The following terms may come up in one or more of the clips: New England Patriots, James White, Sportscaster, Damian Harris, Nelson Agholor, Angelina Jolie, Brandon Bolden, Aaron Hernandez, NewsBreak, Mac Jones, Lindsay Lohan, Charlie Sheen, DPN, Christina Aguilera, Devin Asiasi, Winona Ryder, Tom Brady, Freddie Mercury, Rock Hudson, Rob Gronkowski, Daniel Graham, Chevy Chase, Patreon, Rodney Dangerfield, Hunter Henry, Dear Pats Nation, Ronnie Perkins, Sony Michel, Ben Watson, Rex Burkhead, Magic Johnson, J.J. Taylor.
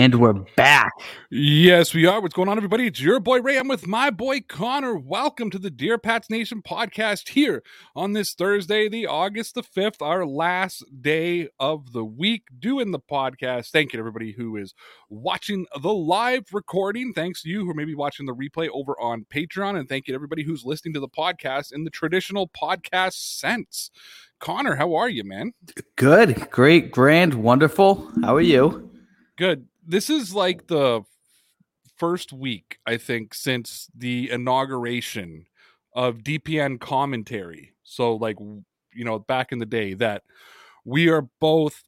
And we're back. Yes, we are. What's going on, everybody? It's your boy Ray. I'm with my boy Connor. Welcome to the Dear Pats Nation podcast here on this Thursday, the August the 5th, our last day of the week doing the podcast. Thank you to everybody who is watching the live recording. Thanks to you who may be watching the replay over on Patreon. And thank you to everybody who's listening to the podcast in the traditional podcast sense. Connor, how are you, man? Good. Great. Grand. Wonderful. How are you? Good. This is like the first week, I think, since the inauguration of DPN commentary. So, like, you know, back in the day, that we are both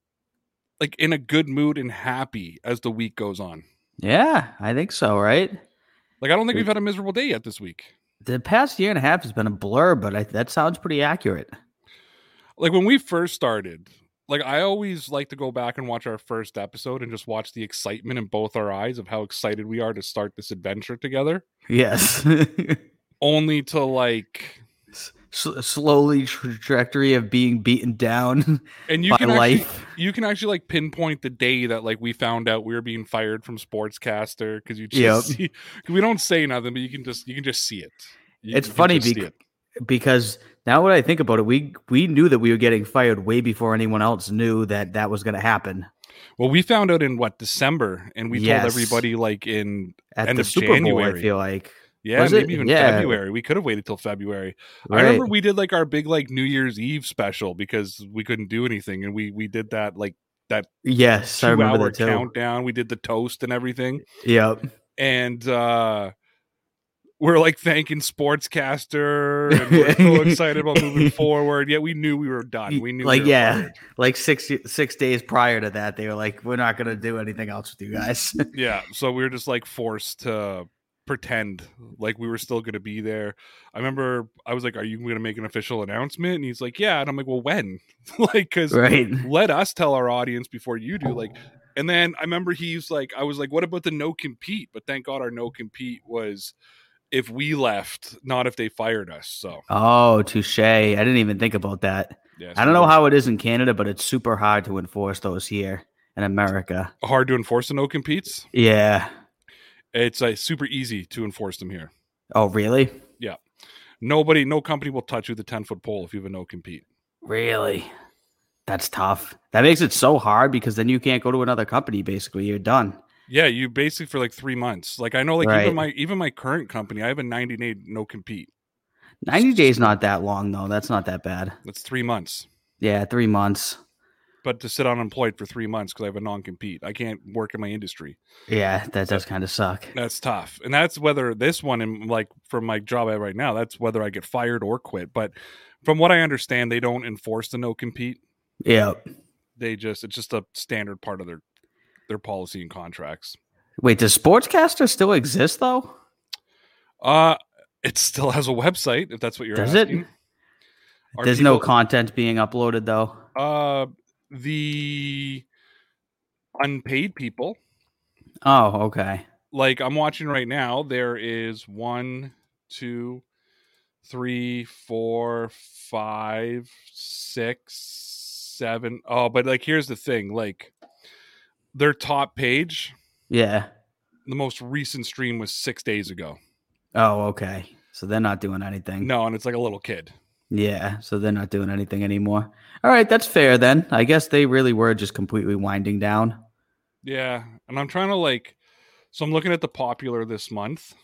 like in a good mood and happy as the week goes on. Yeah, I think so, right? Like, I don't think we've had a miserable day yet this week. The past year and a half has been a blur, but that sounds pretty accurate. Like, when we first started... Like, I always like to go back and watch our first episode and just watch the excitement in both our eyes of how excited we are to start this adventure together. Yes. Only to, like... slowly trajectory of being beaten down and you by can life. You can actually, like, pinpoint the day that, like, we found out we were being fired from Sportscaster because you just see... We don't say nothing, but you can just see it. It's funny because... Now when I think about it, we knew that we were getting fired way before anyone else knew that was going to happen. Well, we found out in December, and we told everybody like in end of January. I feel like February. We could have waited till February. Right. I remember we did like our big like New Year's Eve special because we couldn't do anything, and we did that like that. Yes, 2-hour countdown. We did the toast and everything. Yep, and. We're like thanking Sportscaster and we're so excited about moving forward. Yeah, we knew we were done. We knew like, fired. Like six days prior to that, they were like, we're not going to do anything else with you guys. Yeah. So we were just like forced to pretend like we were still going to be there. I remember I was like, are you going to make an official announcement? And he's like, yeah. And I'm like, well, when? Like, cause let us tell our audience before you do. Like, and then I remember I was like, what about the no compete? But thank God our no compete was, if we left, not if they fired us. So touche. I didn't even think about that. Yes, I don't know how it is in Canada, but it's super hard to enforce those here in America. Hard to enforce the no competes? Yeah. It's super easy to enforce them here. Oh, really? Yeah. No company will touch you with a 10-foot pole if you have a no compete. Really? That's tough. That makes it so hard because then you can't go to another company, basically. You're done. Yeah, you basically for like 3 months. Like I know, like even my current company, I have a 90-day no compete. 90 days not that long though. That's not that bad. That's 3 months. Yeah, 3 months. But to sit unemployed for 3 months because I have a non-compete, I can't work in my industry. Yeah, that does kind of suck. That's tough, and that's whether this one and like for my job I have right now, that's whether I get fired or quit. But from what I understand, they don't enforce the no compete. Yeah, it's just a standard part of their policy and contracts. Wait, does Sportscaster still exist though? It still has a website if that's what you're asking. Does it? There's no content being uploaded though. The unpaid people. Oh, okay. Like I'm watching right now, there is 1, 2, three, four, five, six, seven. Oh, but like, here's the thing, like their top page. Yeah. The most recent stream was 6 days ago. Oh, okay. So they're not doing anything. No. And it's like a little kid. Yeah. So they're not doing anything anymore. All right. That's fair then. I guess they really were just completely winding down. Yeah. And I'm trying to like, so I'm looking at the popular this month.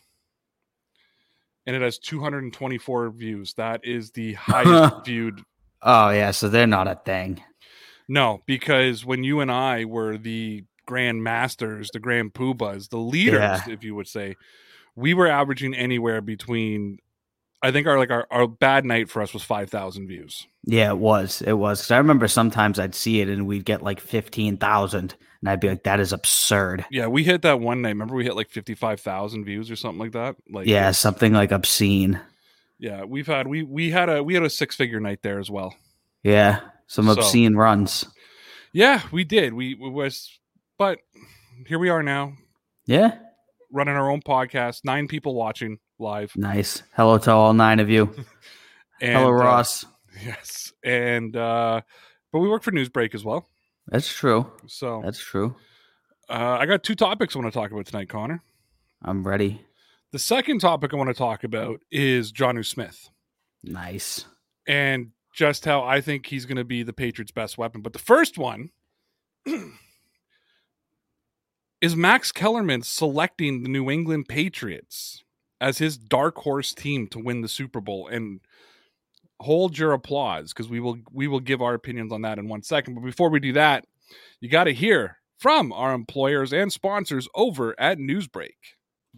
And it has 224 views. That is the highest viewed. Oh, yeah. So they're not a thing. No, because when you and I were the Grand Masters, the Grand Poobahs, the leaders, if you would say, we were averaging anywhere between, I think our bad night for us was 5,000 views. Yeah, it was. It was. Because I remember sometimes I'd see it and we'd get like 15,000. And I'd be like, that is absurd. Yeah, we hit that one night. Remember we hit like 55,000 views or something like that? Like, yeah, something like obscene. Yeah, we've had we had a six-figure night there as well. Yeah, some obscene runs. Yeah, we did. But here we are now. Yeah. Running our own podcast, 9 people watching live. Nice. Hello to all 9 of you. And, hello, Ross. Yes. And but we work for NewsBreak as well. That's true. So that's true. I got 2 topics I want to talk about tonight, Connor. I'm ready. The second topic I want to talk about is Jonnu Smith. Nice. And just how I think he's going to be the Patriots' best weapon. But the first one is Max Kellerman selecting the New England Patriots as his dark horse team to win the Super Bowl. And hold your applause, because we will give our opinions on that in 1 second. But before we do that, you got to hear from our employers and sponsors over at NewsBreak.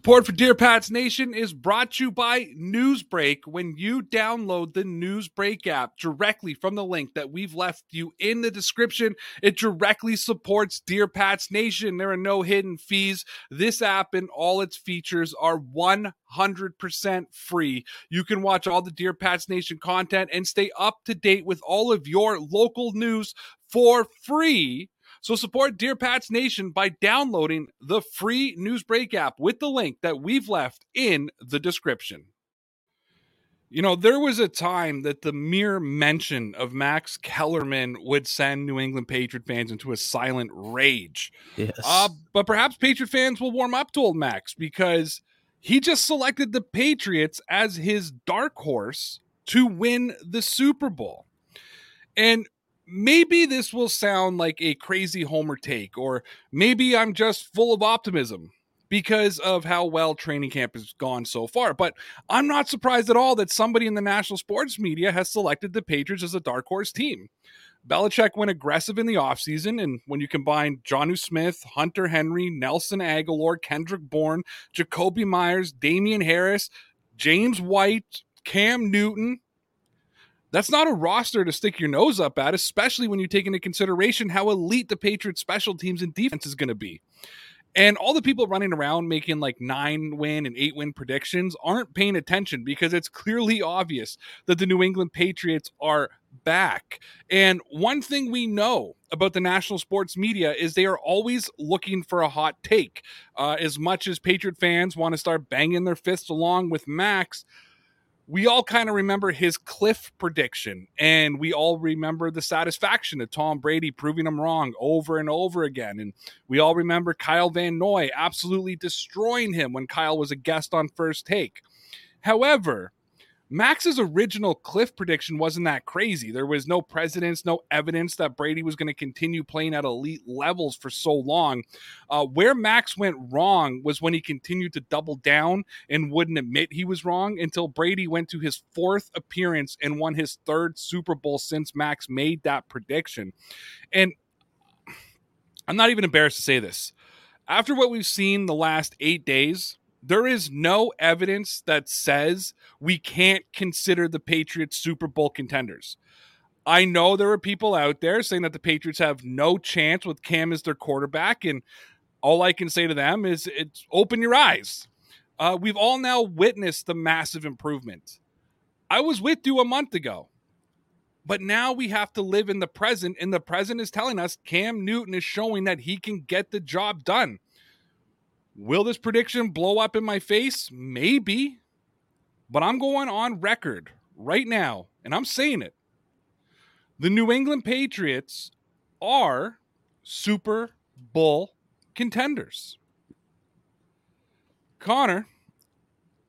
Support for Dear Pats Nation is brought to you by NewsBreak. When you download the NewsBreak app directly from the link that we've left you in the description, it directly supports Dear Pats Nation. There are no hidden fees. This app and all its features are 100% free. You can watch all the Dear Pats Nation content and stay up to date with all of your local news for free. So support Dear Pats Nation by downloading the free NewsBreak app with the link that we've left in the description. You know, there was a time that the mere mention of Max Kellerman would send New England Patriot fans into a silent rage. Yes. But perhaps Patriot fans will warm up to old Max, because he just selected the Patriots as his dark horse to win the Super Bowl. And maybe this will sound like a crazy homer take, or maybe I'm just full of optimism because of how well training camp has gone so far. But I'm not surprised at all that somebody in the national sports media has selected the Patriots as a dark horse team. Belichick went aggressive in the offseason, and when you combine Jonnu Smith, Hunter Henry, Nelson Agholor, Kendrick Bourne, Jacoby Myers, Damian Harris, James White, Cam Newton, that's not a roster to stick your nose up at, especially when you take into consideration how elite the Patriots special teams and defense is going to be. And all the people running around making like 9-win and 8-win predictions aren't paying attention, because it's clearly obvious that the New England Patriots are back. And one thing we know about the national sports media is they are always looking for a hot take. As much as Patriot fans want to start banging their fists along with Max, we all kind of remember his cliff prediction, and we all remember the satisfaction of Tom Brady proving him wrong over and over again. And we all remember Kyle Van Noy absolutely destroying him when Kyle was a guest on First Take. However, Max's original cliff prediction wasn't that crazy. There was no precedence, no evidence that Brady was going to continue playing at elite levels for so long. Where Max went wrong was when he continued to double down and wouldn't admit he was wrong until Brady went to his 4th appearance and won his 3rd Super Bowl since Max made that prediction. And I'm not even embarrassed to say this. After what we've seen the last 8 days, there is no evidence that says we can't consider the Patriots Super Bowl contenders. I know there are people out there saying that the Patriots have no chance with Cam as their quarterback, and all I can say to them is, it's open your eyes. We've all now witnessed the massive improvement. I was with you a month ago, but now we have to live in the present, and the present is telling us Cam Newton is showing that he can get the job done. Will this prediction blow up in my face? Maybe. But I'm going on record right now, and I'm saying it. The New England Patriots are Super Bowl contenders. Connor,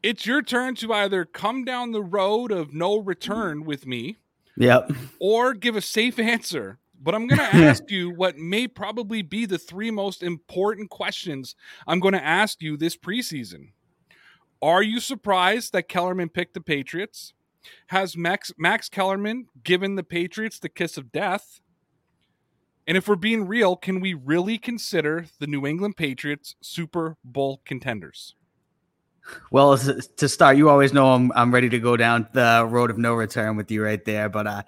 it's your turn to either come down the road of no return with me, yep, or give a safe answer. But I'm going to ask you what may probably be the three most important questions I'm going to ask you this preseason. Are you surprised that Kellerman picked the Patriots? Has Max Kellerman given the Patriots the kiss of death? And if we're being real, can we really consider the New England Patriots Super Bowl contenders? Well, to start, you always know I'm ready to go down the road of no return with you right there. But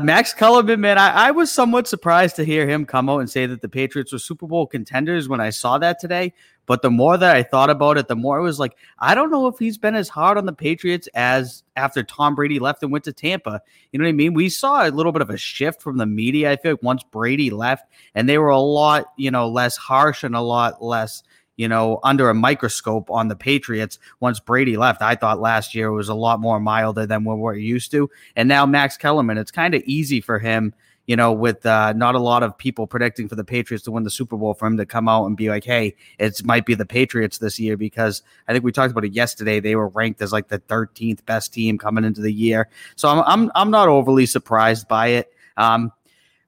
Max Kellerman, man, I was somewhat surprised to hear him come out and say that the Patriots were Super Bowl contenders when I saw that today. But the more that I thought about it, the more it was like, I don't know if he's been as hard on the Patriots as after Tom Brady left and went to Tampa. You know what I mean? We saw a little bit of a shift from the media, I feel like, once Brady left, and they were a lot, less harsh and a lot less, under a microscope on the Patriots once Brady left. I thought last year was a lot more milder than what we're used to. And now Max Kellerman, it's kind of easy for him, with not a lot of people predicting for the Patriots to win the Super Bowl, for him to come out and be like, hey, it might be the Patriots this year, because I think we talked about it yesterday. They were ranked as like the 13th best team coming into the year. So I'm not overly surprised by it.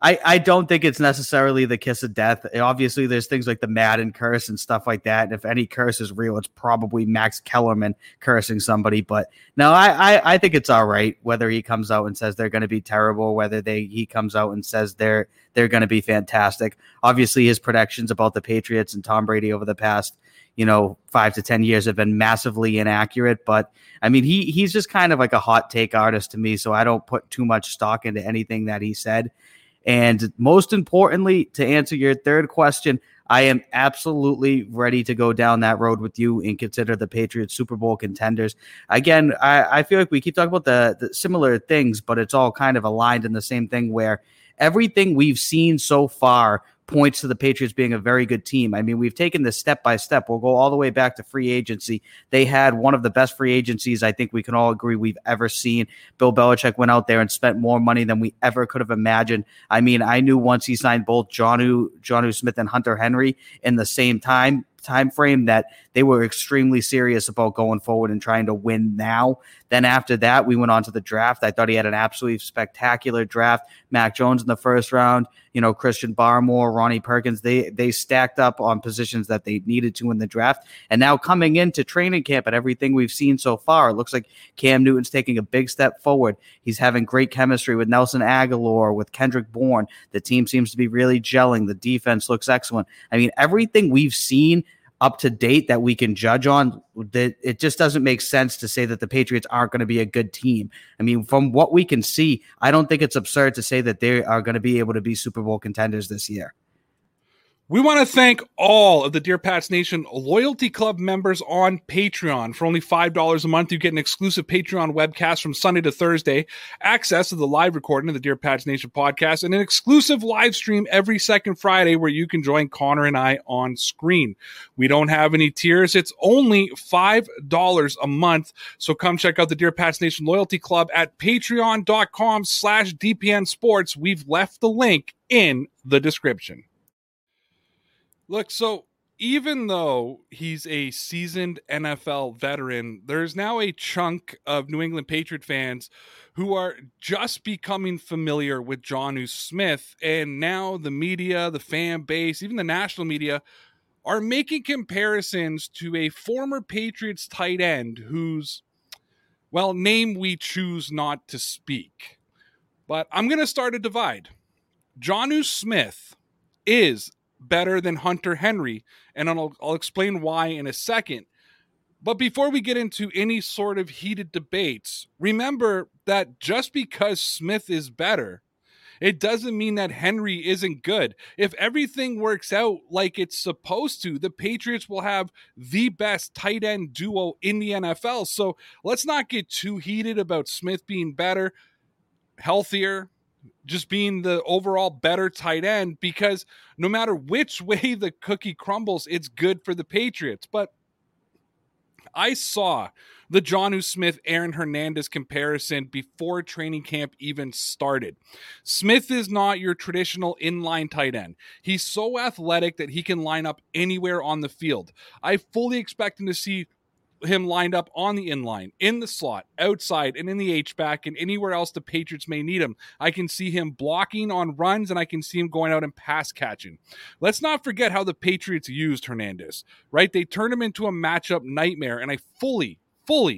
I don't think it's necessarily the kiss of death. Obviously, there's things like the Madden curse and stuff like that. And if any curse is real, it's probably Max Kellerman cursing somebody. But no, I think it's all right whether he comes out and says they're going to be terrible, whether he comes out and says they're going to be fantastic. Obviously, his predictions about the Patriots and Tom Brady over the past 5 to 10 years have been massively inaccurate. But I mean, he's just kind of like a hot take artist to me, so I don't put too much stock into anything that he said. And most importantly, to answer your third question, I am absolutely ready to go down that road with you and consider the Patriots Super Bowl contenders. Again, I feel like we keep talking about the similar things, but it's all kind of aligned in the same thing, where everything we've seen so far points to the Patriots being a very good team. I mean, we've taken this step by step. We'll go all the way back to free agency. They had one of the best free agencies I think we can all agree we've ever seen. Bill Belichick went out there and spent more money than we ever could have imagined. I mean, I knew once he signed both Jonnu Smith and Hunter Henry in the same time frame that they were extremely serious about going forward and trying to win now. Then after that, we went on to the draft. I thought he had an absolutely spectacular draft. Mac Jones in the first round, Christian Barmore, Ronnie Perkins, they stacked up on positions that they needed to in the draft. And now coming into training camp and everything we've seen so far, it looks like Cam Newton's taking a big step forward. He's having great chemistry with Nelson Agholor, with Kendrick Bourne. The team seems to be really gelling. The defense looks excellent. I mean, everything we've seen up to date that we can judge on, that it just doesn't make sense to say that the Patriots aren't going to be a good team. I mean, from what we can see, I don't think it's absurd to say that they are going to be able to be Super Bowl contenders this year. We want to thank all of the Dear Pats Nation Loyalty Club members on Patreon. For only $5 a month, you get an exclusive Patreon webcast from Sunday to Thursday, access to the live recording of the Dear Pats Nation podcast, and an exclusive live stream every second Friday where you can join Connor and I on screen. We don't have any tiers. It's only $5 a month. So come check out the Dear Pats Nation Loyalty Club at patreon.com/DPN Sports. We've left the link in the description. Look, so even though he's a seasoned NFL veteran, there's now a chunk of New England Patriot fans who are just becoming familiar with Jonnu Smith, and now the media, the fan base, even the national media are making comparisons to a former Patriots tight end whose, name we choose not to speak. But I'm going to start a divide. Jonnu Smith is better than Hunter Henry, and I'll explain why in a second. But before we get into any sort of heated debates, remember that just because Smith is better, it doesn't mean that Henry isn't good. If everything works out like it's supposed to, the Patriots will have the best tight end duo in the NFL. So let's not get too heated about Smith being better, healthier, just being the overall better tight end, because no matter which way the cookie crumbles, it's good for the Patriots. But I saw the Jonnu Smith, Aaron Hernandez comparison before training camp even started. Smith is not your traditional inline tight end. He's so athletic that he can line up anywhere on the field. I fully expect him to see him lined up on the inline, in the slot, outside, and in the H-back, and anywhere else the Patriots may need him. I can see him blocking on runs, and I can see him going out and pass catching. Let's not forget how the Patriots used Hernandez, right? They turned him into a matchup nightmare, and I fully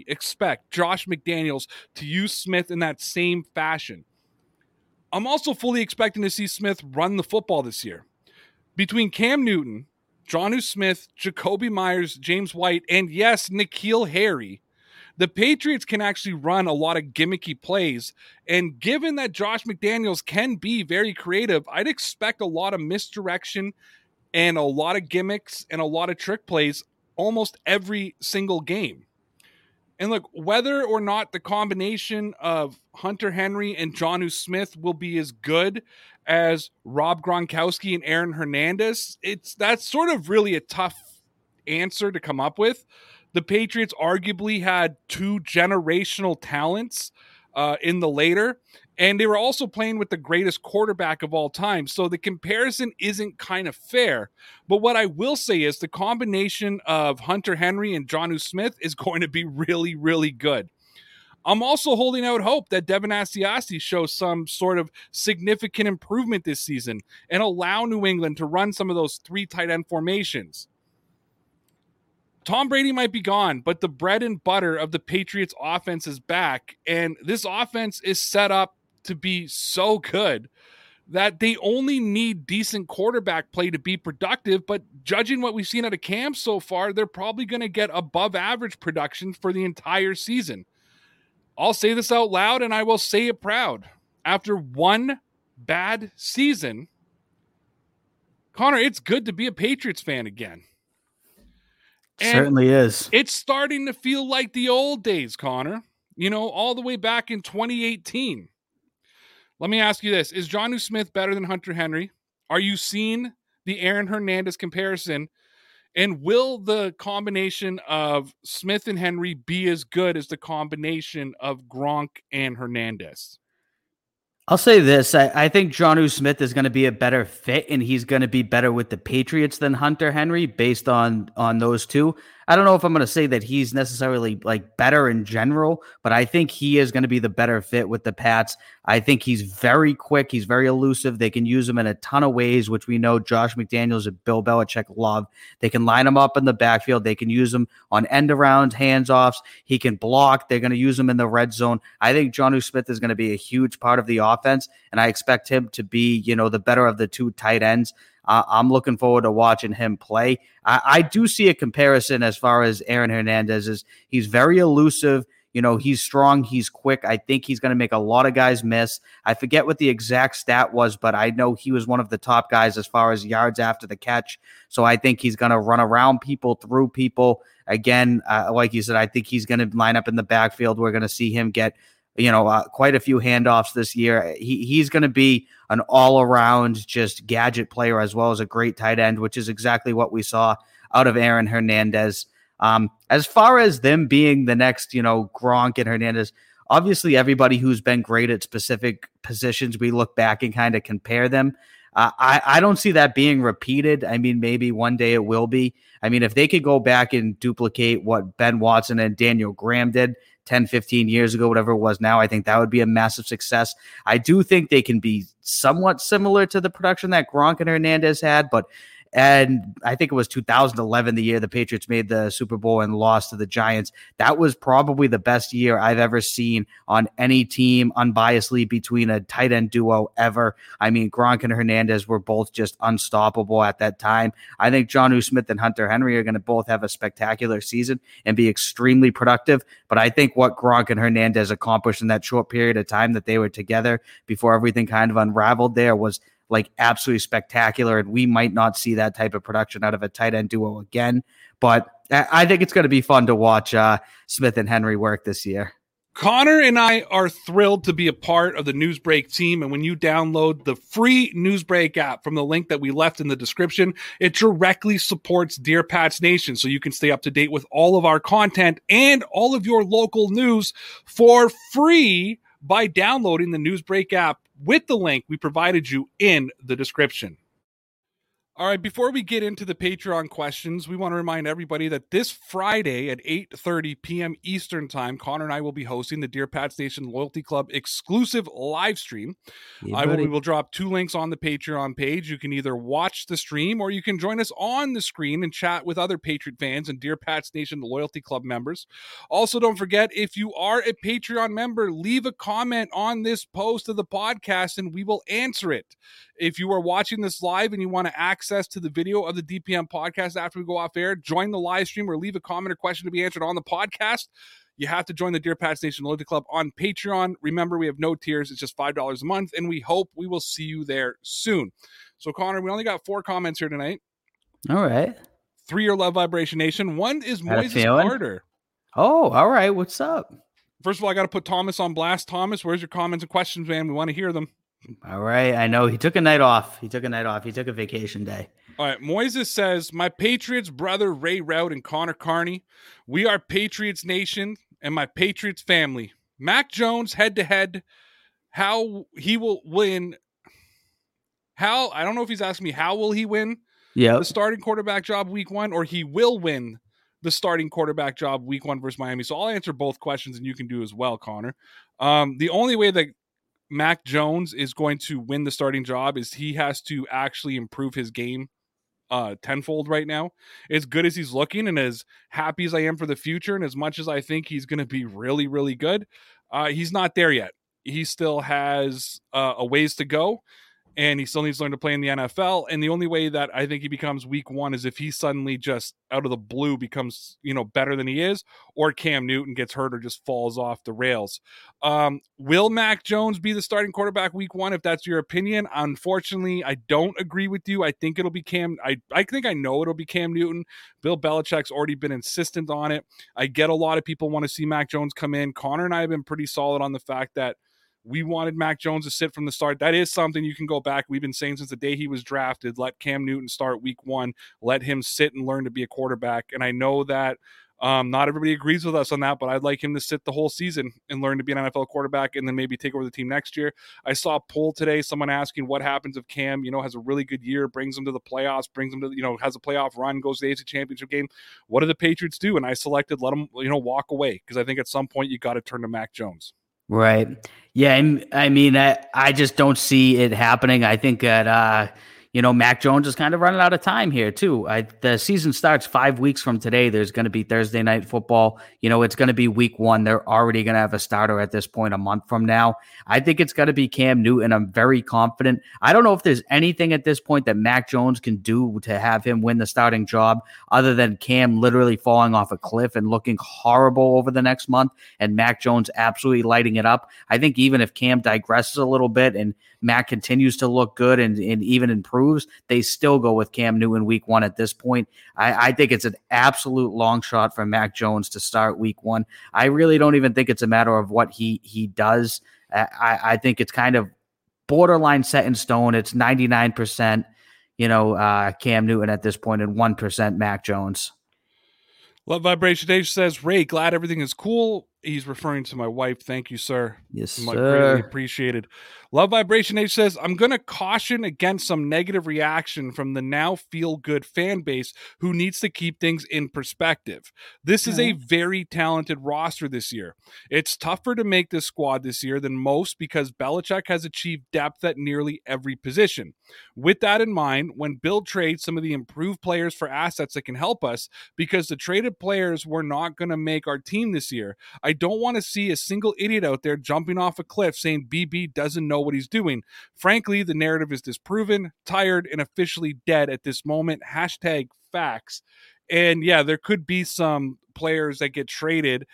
expect Josh McDaniels to use Smith in that same fashion. I'm also fully expecting to see Smith run the football this year. Between Cam Newton, Jonnu Smith, Jacoby Myers, James White, and yes, N'Keal Harry, the Patriots can actually run a lot of gimmicky plays. And given that Josh McDaniels can be very creative, I'd expect a lot of misdirection and a lot of gimmicks and a lot of trick plays almost every single game. And look, whether or not the combination of Hunter Henry and Jonnu Smith will be as good as Rob Gronkowski and Aaron Hernandez, that's sort of really a tough answer to come up with. The Patriots arguably had two generational talents in the later, and they were also playing with the greatest quarterback of all time. So the comparison isn't kind of fair. But what I will say is the combination of Hunter Henry and Jonnu Smith is going to be really, really good. I'm also holding out hope that Devin Asiasi shows some sort of significant improvement this season and allow New England to run some of those three tight end formations. Tom Brady might be gone, but the bread and butter of the Patriots offense is back, and this offense is set up to be so good that they only need decent quarterback play to be productive. But judging what we've seen out of Cam so far, they're probably going to get above average production for the entire season. I'll say this out loud, and I will say it proud. After one bad season, Connor, it's good to be a Patriots fan again. And certainly is. It's starting to feel like the old days, Connor, you know, all the way back in 2018. Let me ask you this. Is Jonnu Smith better than Hunter Henry? Are you seeing the Aaron Hernandez comparison? And will the combination of Smith and Henry be as good as the combination of Gronk and Hernandez? I'll say this. I think Jonnu Smith is going to be a better fit, and he's going to be better with the Patriots than Hunter Henry based on those two. I don't know if I'm going to say that he's necessarily like better in general, but I think he is going to be the better fit with the Pats. I think he's very quick. He's very elusive. They can use him in a ton of ways, which we know Josh McDaniels and Bill Belichick love. They can line him up in the backfield. They can use him on end arounds, hands-offs. He can block. They're going to use him in the red zone. I think Jonnu Smith is going to be a huge part of the offense, and I expect him to be, you know, the better of the two tight ends. I'm looking forward to watching him play. I do see a comparison as far as Aaron Hernandez is. He's very elusive. You know, he's strong. He's quick. I think he's going to make a lot of guys miss. I forget what the exact stat was, but I know he was one of the top guys as far as yards after the catch. So I think he's going to run around people, through people. Again, like you said, I think he's going to line up in the backfield. We're going to see him get, you know, quite a few handoffs this year. He's going to be an all-around just gadget player as well as a great tight end, which is exactly what we saw out of Aaron Hernandez. As far as them being the next, you know, Gronk and Hernandez, obviously everybody who's been great at specific positions, we look back and kind of compare them. I don't see that being repeated. I mean, maybe one day it will be. I mean, if they could go back and duplicate what Ben Watson and Daniel Graham did 10, 15 years ago, whatever it was now, I think that would be a massive success. I do think they can be somewhat similar to the production that Gronk and Hernandez had, and I think it was 2011, the year the Patriots made the Super Bowl and lost to the Giants. That was probably the best year I've ever seen on any team, unbiasedly, between a tight end duo ever. I mean, Gronk and Hernandez were both just unstoppable at that time. I think Jonnu Smith and Hunter Henry are going to both have a spectacular season and be extremely productive. But I think what Gronk and Hernandez accomplished in that short period of time that they were together before everything kind of unraveled there was like absolutely spectacular, and we might not see that type of production out of a tight end duo again. But I think it's going to be fun to watch Smith and Henry work this year. Connor and I are thrilled to be a part of the NewsBreak team, and when you download the free NewsBreak app from the link that we left in the description, it directly supports Dear Pats Nation, so you can stay up to date with all of our content and all of your local news for free by downloading the NewsBreak app with the link we provided you in the description. All right, before we get into the Patreon questions, we want to remind everybody that this Friday at 8:30 p.m. Eastern Time, Connor and I will be hosting the Dear Pats Nation Loyalty Club exclusive live stream. Yeah, we will drop two links on the Patreon page. You can either watch the stream or you can join us on the screen and chat with other Patriot fans and Dear Pats Nation Loyalty Club members. Also, don't forget, if you are a Patreon member, leave a comment on this post of the podcast and we will answer it. If you are watching this live and you want to access to the video of the DPN podcast after we go off air, join the live stream or leave a comment or question to be answered on the podcast. You have to join the Dear Pats Nation Loyalty Club on Patreon. Remember, we have no tiers. It's just $5 a month, and we hope we will see you there soon. So, Connor, we only got 4 comments here tonight. All right. 3 are Love Vibration Nation. 1 is Moises Carter. Oh, all right. What's up? First of all, I got to put Thomas on blast. Thomas, where's your comments and questions, man? We want to hear them. All right. I know he took a night off. He took a vacation day. All right. Moises says, my Patriots brother, Ray Rout and Connor Carney. We are Patriots Nation and my Patriots family. Mac Jones head to head. How he will win. How, I don't know if he's asking me, how will he win the starting quarterback job week 1, or he will win the starting quarterback job week 1 versus Miami. So I'll answer both questions and you can do as well, Connor. The only way that Mac Jones is going to win the starting job is he has to actually improve his game tenfold right now. As good as he's looking and as happy as I am for the future and as much as I think he's going to be really, really good, he's not there yet. He still has a ways to go, and he still needs to learn to play in the NFL. And the only way that I think he becomes week 1 is if he suddenly just out of the blue becomes, better than he is, or Cam Newton gets hurt or just falls off the rails. Will Mac Jones be the starting quarterback week 1? If that's your opinion, unfortunately, I don't agree with you. I think it'll be Cam. I think I know it'll be Cam Newton. Bill Belichick's already been insistent on it. I get a lot of people want to see Mac Jones come in. Connor and I have been pretty solid on the fact that we wanted Mac Jones to sit from the start. That is something you can go back. We've been saying since the day he was drafted, let Cam Newton start week 1, let him sit and learn to be a quarterback. And I know that not everybody agrees with us on that, but I'd like him to sit the whole season and learn to be an NFL quarterback and then maybe take over the team next year. I saw a poll today, someone asking what happens if Cam, has a really good year, brings him to the playoffs, has a playoff run, goes to the AFC Championship game. What do the Patriots do? And I selected let him, walk away, because I think at some point you got to turn to Mac Jones. Right. Yeah. I mean, I just don't see it happening. I think that, Mac Jones is kind of running out of time here too. The season starts 5 weeks from today. There's going to be Thursday night football. It's going to be week 1. They're already going to have a starter at this point a month from now. I think it's going to be Cam Newton. I'm very confident. I don't know if there's anything at this point that Mac Jones can do to have him win the starting job other than Cam literally falling off a cliff and looking horrible over the next month and Mac Jones absolutely lighting it up. I think even if Cam digresses a little bit and Mac continues to look good and even improve, they still go with Cam Newton week 1 at this point. I think it's an absolute long shot for Mac Jones to start week 1. I really don't even think it's a matter of what he does. I think it's kind of borderline set in stone. It's 99%, Cam Newton at this point and 1% Mac Jones. Love Vibration Nation says, Ray, glad everything is cool. He's referring to my wife. Thank you, sir. Yes, much sir. Greatly appreciated. Love Vibration Age says, I'm going to caution against some negative reaction from the now feel-good fan base who needs to keep things in perspective. This is a very talented roster this year. It's tougher to make this squad this year than most because Belichick has achieved depth at nearly every position. With that in mind, when Bill trades some of the improved players for assets that can help us, because the traded players were not going to make our team this year, I don't want to see a single idiot out there jumping off a cliff saying BB doesn't know what he's doing. Frankly, the narrative is disproven, tired, and officially dead at this moment. #facts. And yeah, there could be some players that get traded.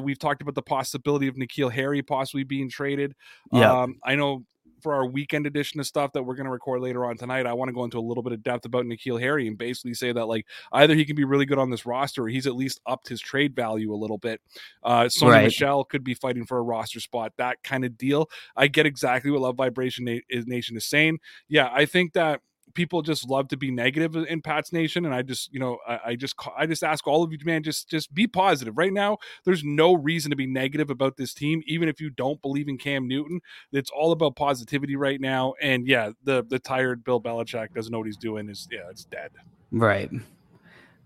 We've talked about the possibility of N'Keal Harry possibly being traded. I know for our weekend edition of stuff that we're going to record later on tonight, I want to go into a little bit of depth about N'Keal Harry and basically say that, like, either he can be really good on this roster or he's at least upped his trade value a little bit. Sony Michel could be fighting for a roster spot, that kind of deal. I get exactly what Love Vibration Nation is saying. Yeah, I think that people just love to be negative in Pats Nation. And I just, you know, I just ask all of you, man, just be positive right now. There's no reason to be negative about this team. Even if you don't believe in Cam Newton, it's all about positivity right now. And yeah, the tired Bill Belichick doesn't know what he's doing. It's dead. Right.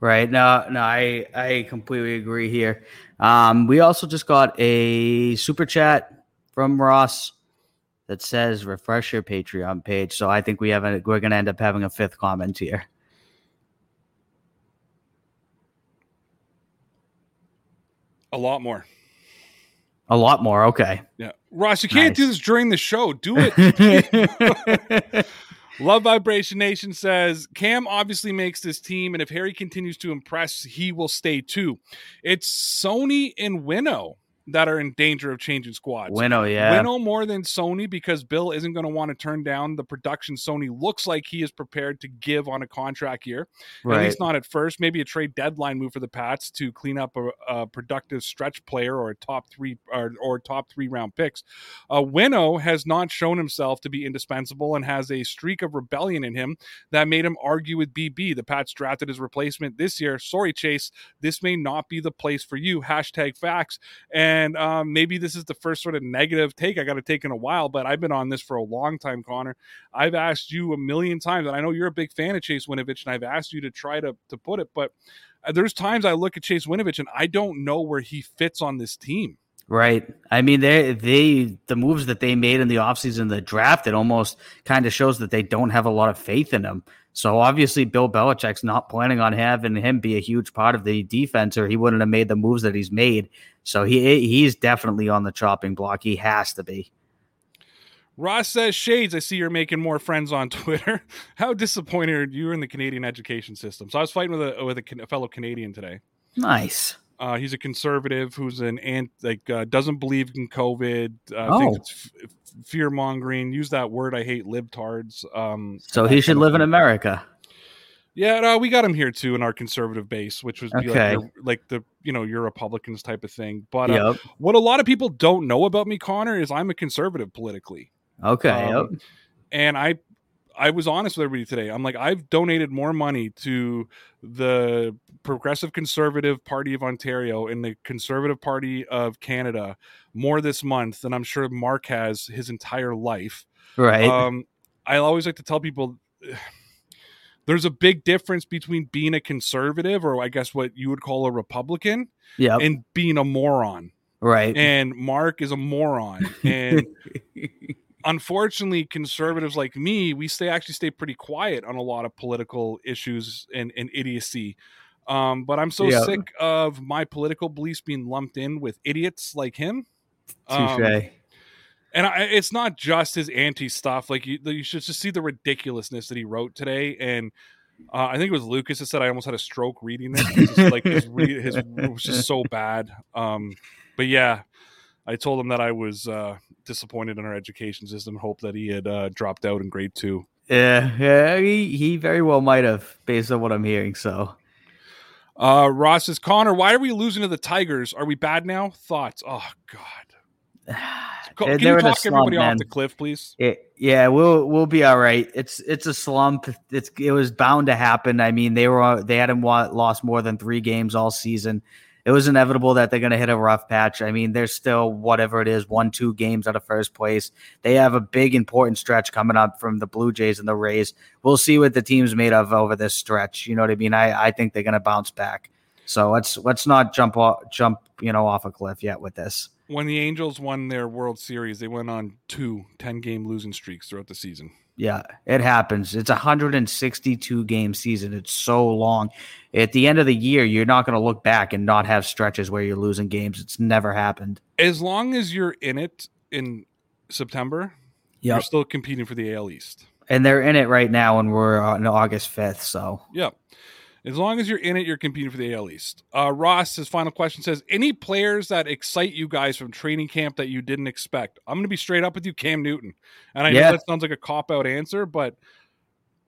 Right. No, I completely agree here. We also just got a super chat from Ross that says refresh your Patreon page. So I think we're going to end up having a fifth comment here. A lot more. Okay. Yeah. Ross, you can't do this during the show. Do it. Love Vibration Nation says, Cam obviously makes this team, and if Harry continues to impress, he will stay too. It's Sony and Winnow that are in danger of changing squads. Winnow more than Sony, because Bill isn't going to want to turn down the production Sony looks like he is prepared to give on a contract year. Right. At least not at first. Maybe a trade deadline move for the Pats to clean up a productive stretch player or a top three round picks. Winnow has not shown himself to be indispensable and has a streak of rebellion in him that made him argue with BB. The Pats drafted his replacement this year. Sorry, Chase, this may not be the place for you. #facts. And maybe this is the first sort of negative take I got to take in a while, but I've been on this for a long time, Connor. I've asked you a million times, and I know you're a big fan of Chase Winovich, and I've asked you to try to put it, but there's times I look at Chase Winovich and I don't know where he fits on this team. Right. I mean, the moves that they made in the offseason, the draft, it almost kind of shows that they don't have a lot of faith in him. So obviously Bill Belichick's not planning on having him be a huge part of the defense, or he wouldn't have made the moves that he's made. So he's definitely on the chopping block. He has to be. Ross says, Shades, I see you're making more friends on Twitter. How disappointed are you in the Canadian education system? So I was fighting with a fellow Canadian today. Nice. He's a conservative who's doesn't believe in COVID. Thinks it's fear-mongering. Use that word I hate, libtards. So he should live in America. Yeah, no, we got him here too in our conservative base, which was your Republicans type of thing. But what a lot of people don't know about me, Connor, is I'm a conservative politically. Okay, and I was honest with everybody today. I'm like, I've donated more money to the Progressive Conservative Party of Ontario and the Conservative Party of Canada more this month than I'm sure Mark has his entire life. Right. I always like to tell people there's a big difference between being a conservative, or I guess what you would call a Republican, and being a moron. Right. And Mark is a moron. And unfortunately, conservatives like me, we stay pretty quiet on a lot of political issues and idiocy. But I'm so sick of my political beliefs being lumped in with idiots like him. Touché. And it's not just his anti stuff. Like you should just see the ridiculousness that he wrote today. And I think it was Lucas that said I almost had a stroke reading this. It was just so bad. But yeah. I told him that I was disappointed in our education system, hope that he had dropped out in grade 2. Yeah, he very well might have, based on what I'm hearing. So, Ross says, Connor, why are we losing to the Tigers? Are we bad now? Thoughts? Oh, God. Can you talk everybody off the cliff, please? We'll be all right. It's a slump. It was bound to happen. I mean, they hadn't lost more than 3 games all season. It was inevitable that they're going to hit a rough patch. I mean, they're still, whatever it is, 1-2 games out of first place. They have a big, important stretch coming up from the Blue Jays and the Rays. We'll see what the team's made of over this stretch. You know what I mean? I think they're going to bounce back. So let's not jump off a cliff yet with this. When the Angels won their World Series, they went on 2 10-game losing streaks throughout the season. Yeah, it happens. It's a 162-game season. It's so long. At the end of the year, you're not going to look back and not have stretches where you're losing games. It's never happened. As long as you're in it in September, you're still competing for the AL East. And they're in it right now, and we're on August 5th. So. Yeah. As long as you're in it, you're competing for the AL East. Ross, his final question says, any players that excite you guys from training camp that you didn't expect? I'm going to be straight up with you, Cam Newton. And I know that sounds like a cop-out answer, but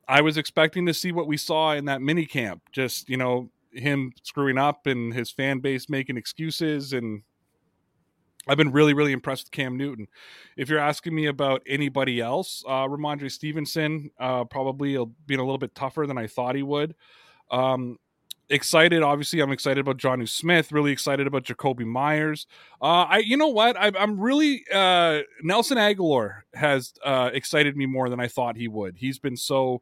I was expecting to see what we saw in that mini camp. Just, you know, him screwing up and his fan base making excuses. And I've been really, really impressed with Cam Newton. If you're asking me about anybody else, Ramondre Stevenson probably being a little bit tougher than I thought he would. Excited, obviously, I'm excited about Jonnu Smith, really excited about Jacoby Myers. Nelson Agholor has excited me more than I thought he would. He's been so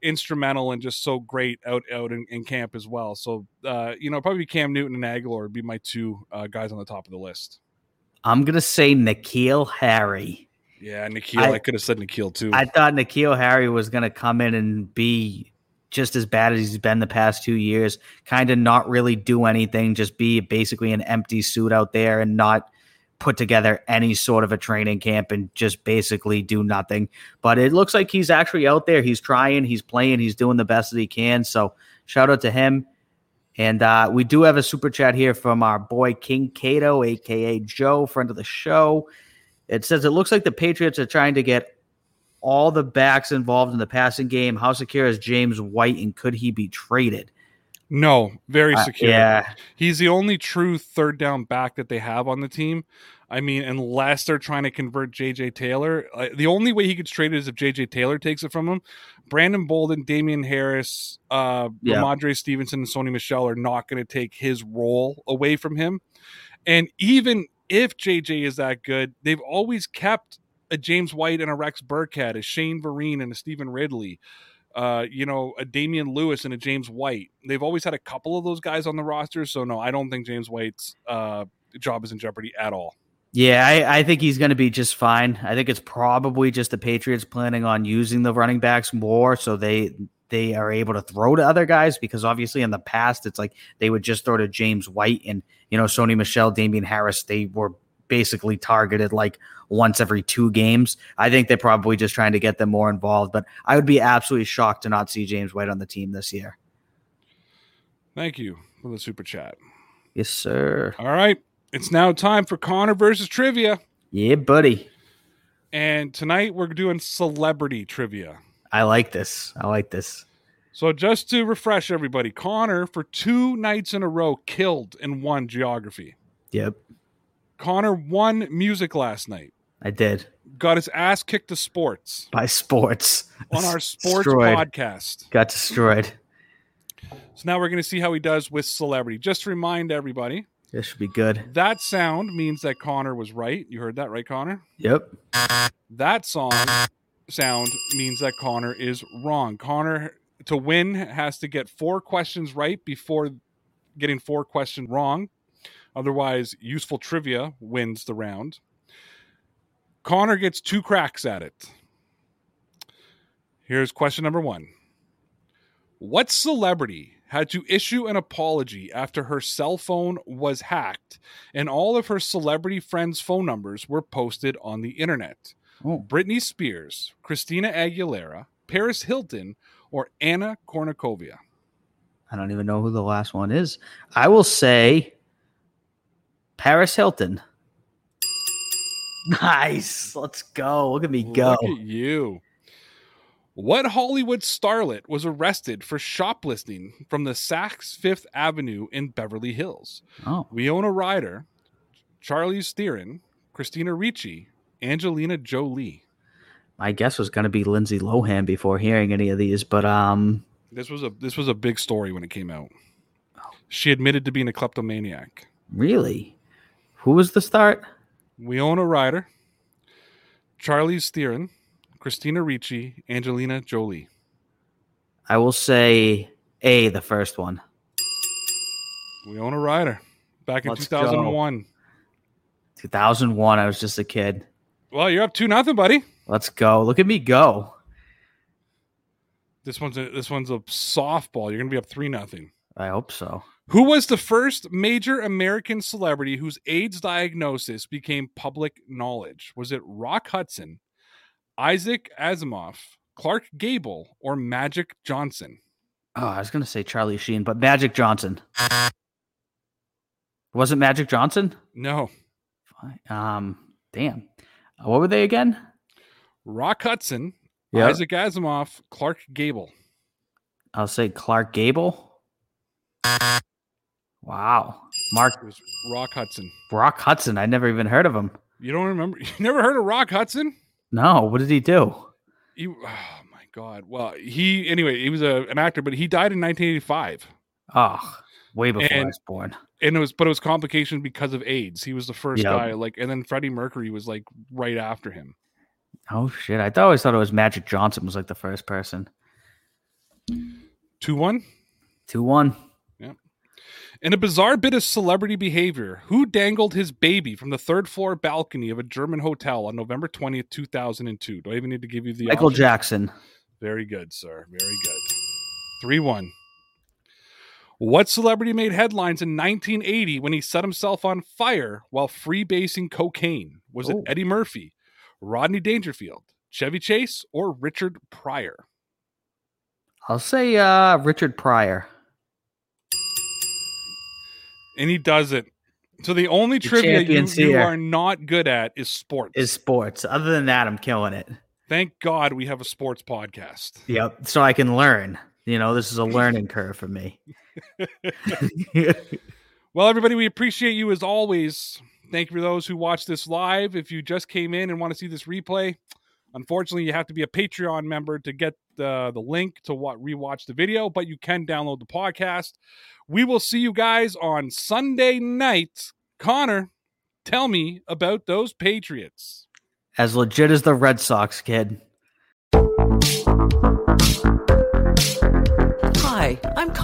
instrumental and just so great out in camp as well. So, probably Cam Newton and Agholor would be my two guys on the top of the list. I'm going to say N'Keal Harry. Yeah, N'Keal. I could have said N'Keal too. I thought N'Keal Harry was going to come in and be just as bad as he's been the past 2 years, kind of not really do anything, just be basically an empty suit out there and not put together any sort of a training camp and just basically do nothing. But it looks like he's actually out there. He's trying, he's playing, he's doing the best that he can. So shout out to him. And we do have a super chat here from our boy King Cato, a.k.a. Joe, friend of the show. It says, it looks like the Patriots are trying to get all the backs involved in the passing game. How secure is James White, and could he be traded? No, very secure. Yeah. He's the only true third down back that they have on the team. I mean, unless they're trying to convert J.J. Taylor. The only way he gets traded is if J.J. Taylor takes it from him. Brandon Bolden, Damian Harris, Ramondre Stevenson, and Sony Michel are not going to take his role away from him. And even if J.J. is that good, they've always kept a James White and a Rex Burkhead, a Shane Vereen and a Stephen Ridley, a Damian Lewis and a James White. They've always had a couple of those guys on the roster. So no, I don't think James White's job is in jeopardy at all. Yeah, I think he's going to be just fine. I think it's probably just the Patriots planning on using the running backs more so they are able to throw to other guys, because obviously in the past, it's like they would just throw to James White and, Sony Michel, Damian Harris, they were basically targeted like once every 2 games. I think they're probably just trying to get them more involved, but I would be absolutely shocked to not see James White on the team this year. Thank you for the super chat. Yes, sir. All right. It's now time for Connor versus trivia. Yeah, buddy. And tonight we're doing celebrity trivia. I like this. So just to refresh everybody, Connor for 2 nights in a row killed and won geography. Yep. Connor won music last night. I did. Got his ass kicked to sports. By sports. On our sports podcast. Got destroyed. So now we're going to see how he does with celebrity. Just to remind everybody. This should be good. That sound means that Connor was right. You heard that, right, Connor? Yep. That sound means that Connor is wrong. Connor, to win, has to get 4 questions right before getting 4 questions wrong. Otherwise, useful trivia wins the round. Connor gets 2 cracks at it. Here's question number 1. What celebrity had to issue an apology after her cell phone was hacked and all of her celebrity friends' phone numbers were posted on the internet? Oh. Britney Spears, Christina Aguilera, Paris Hilton, or Anna Kournikova? I don't even know who the last one is. I will say Paris Hilton. Nice. Let's go. Look at me go. Look at you. What Hollywood starlet was arrested for shoplifting from the Saks Fifth Avenue in Beverly Hills? Oh. Winona Ryder, Charlize Theron, Christina Ricci, Angelina Jolie. My guess was going to be Lindsay Lohan before hearing any of these, but this was a big story when it came out. She admitted to being a kleptomaniac. Really? Who was the start? Winona Ryder, Charlize Theron, Christina Ricci, Angelina Jolie. I will say A, the first one. Winona Ryder, back in 2001. 2001, I was just a kid. Well, you're up 2-0, buddy. Let's go. Look at me go. This one's a softball. You're going to be up 3-0. I hope so. Who was the first major American celebrity whose AIDS diagnosis became public knowledge? Was it Rock Hudson, Isaac Asimov, Clark Gable, or Magic Johnson? Oh, I was going to say Charlie Sheen, but Magic Johnson. Was it Magic Johnson? No. Damn. What were they again? Rock Hudson, yep. Isaac Asimov, Clark Gable. I'll say Clark Gable. Wow. Mark. It was Rock Hudson. Rock Hudson. I never even heard of him. You don't remember? You never heard of Rock Hudson? No. What did he do? Oh, my God. Well, he was an actor, but he died in 1985. Oh, way before I was born. And it was complications because of AIDS. He was the first guy, and then Freddie Mercury was right after him. Oh shit. I always thought it was Magic Johnson was the first person. 2-1? 2-1. Yeah. In a bizarre bit of celebrity behavior, who dangled his baby from the third floor balcony of a German hotel on November 20th, 2002? Do I even need to give you the Michael option? Jackson. Very good, sir. Very good. 3-1. What celebrity made headlines in 1980 when he set himself on fire while freebasing cocaine? Was it Eddie Murphy, Rodney Dangerfield, Chevy Chase, or Richard Pryor? I'll say Richard Pryor. And he does it. So the only trivia you are not good at is sports. Other than that, I'm killing it. Thank God we have a sports podcast. Yep. So I can learn. This is a learning curve for me. Well, everybody, we appreciate you as always. Thank you for those who watched this live. If you just came in and want to see this replay, unfortunately, you have to be a Patreon member to get the link to rewatch the video, but you can download the podcast. We will see you guys on Sunday night. Connor, tell me about those Patriots. As legit as the Red Sox, kid. Hi, I'm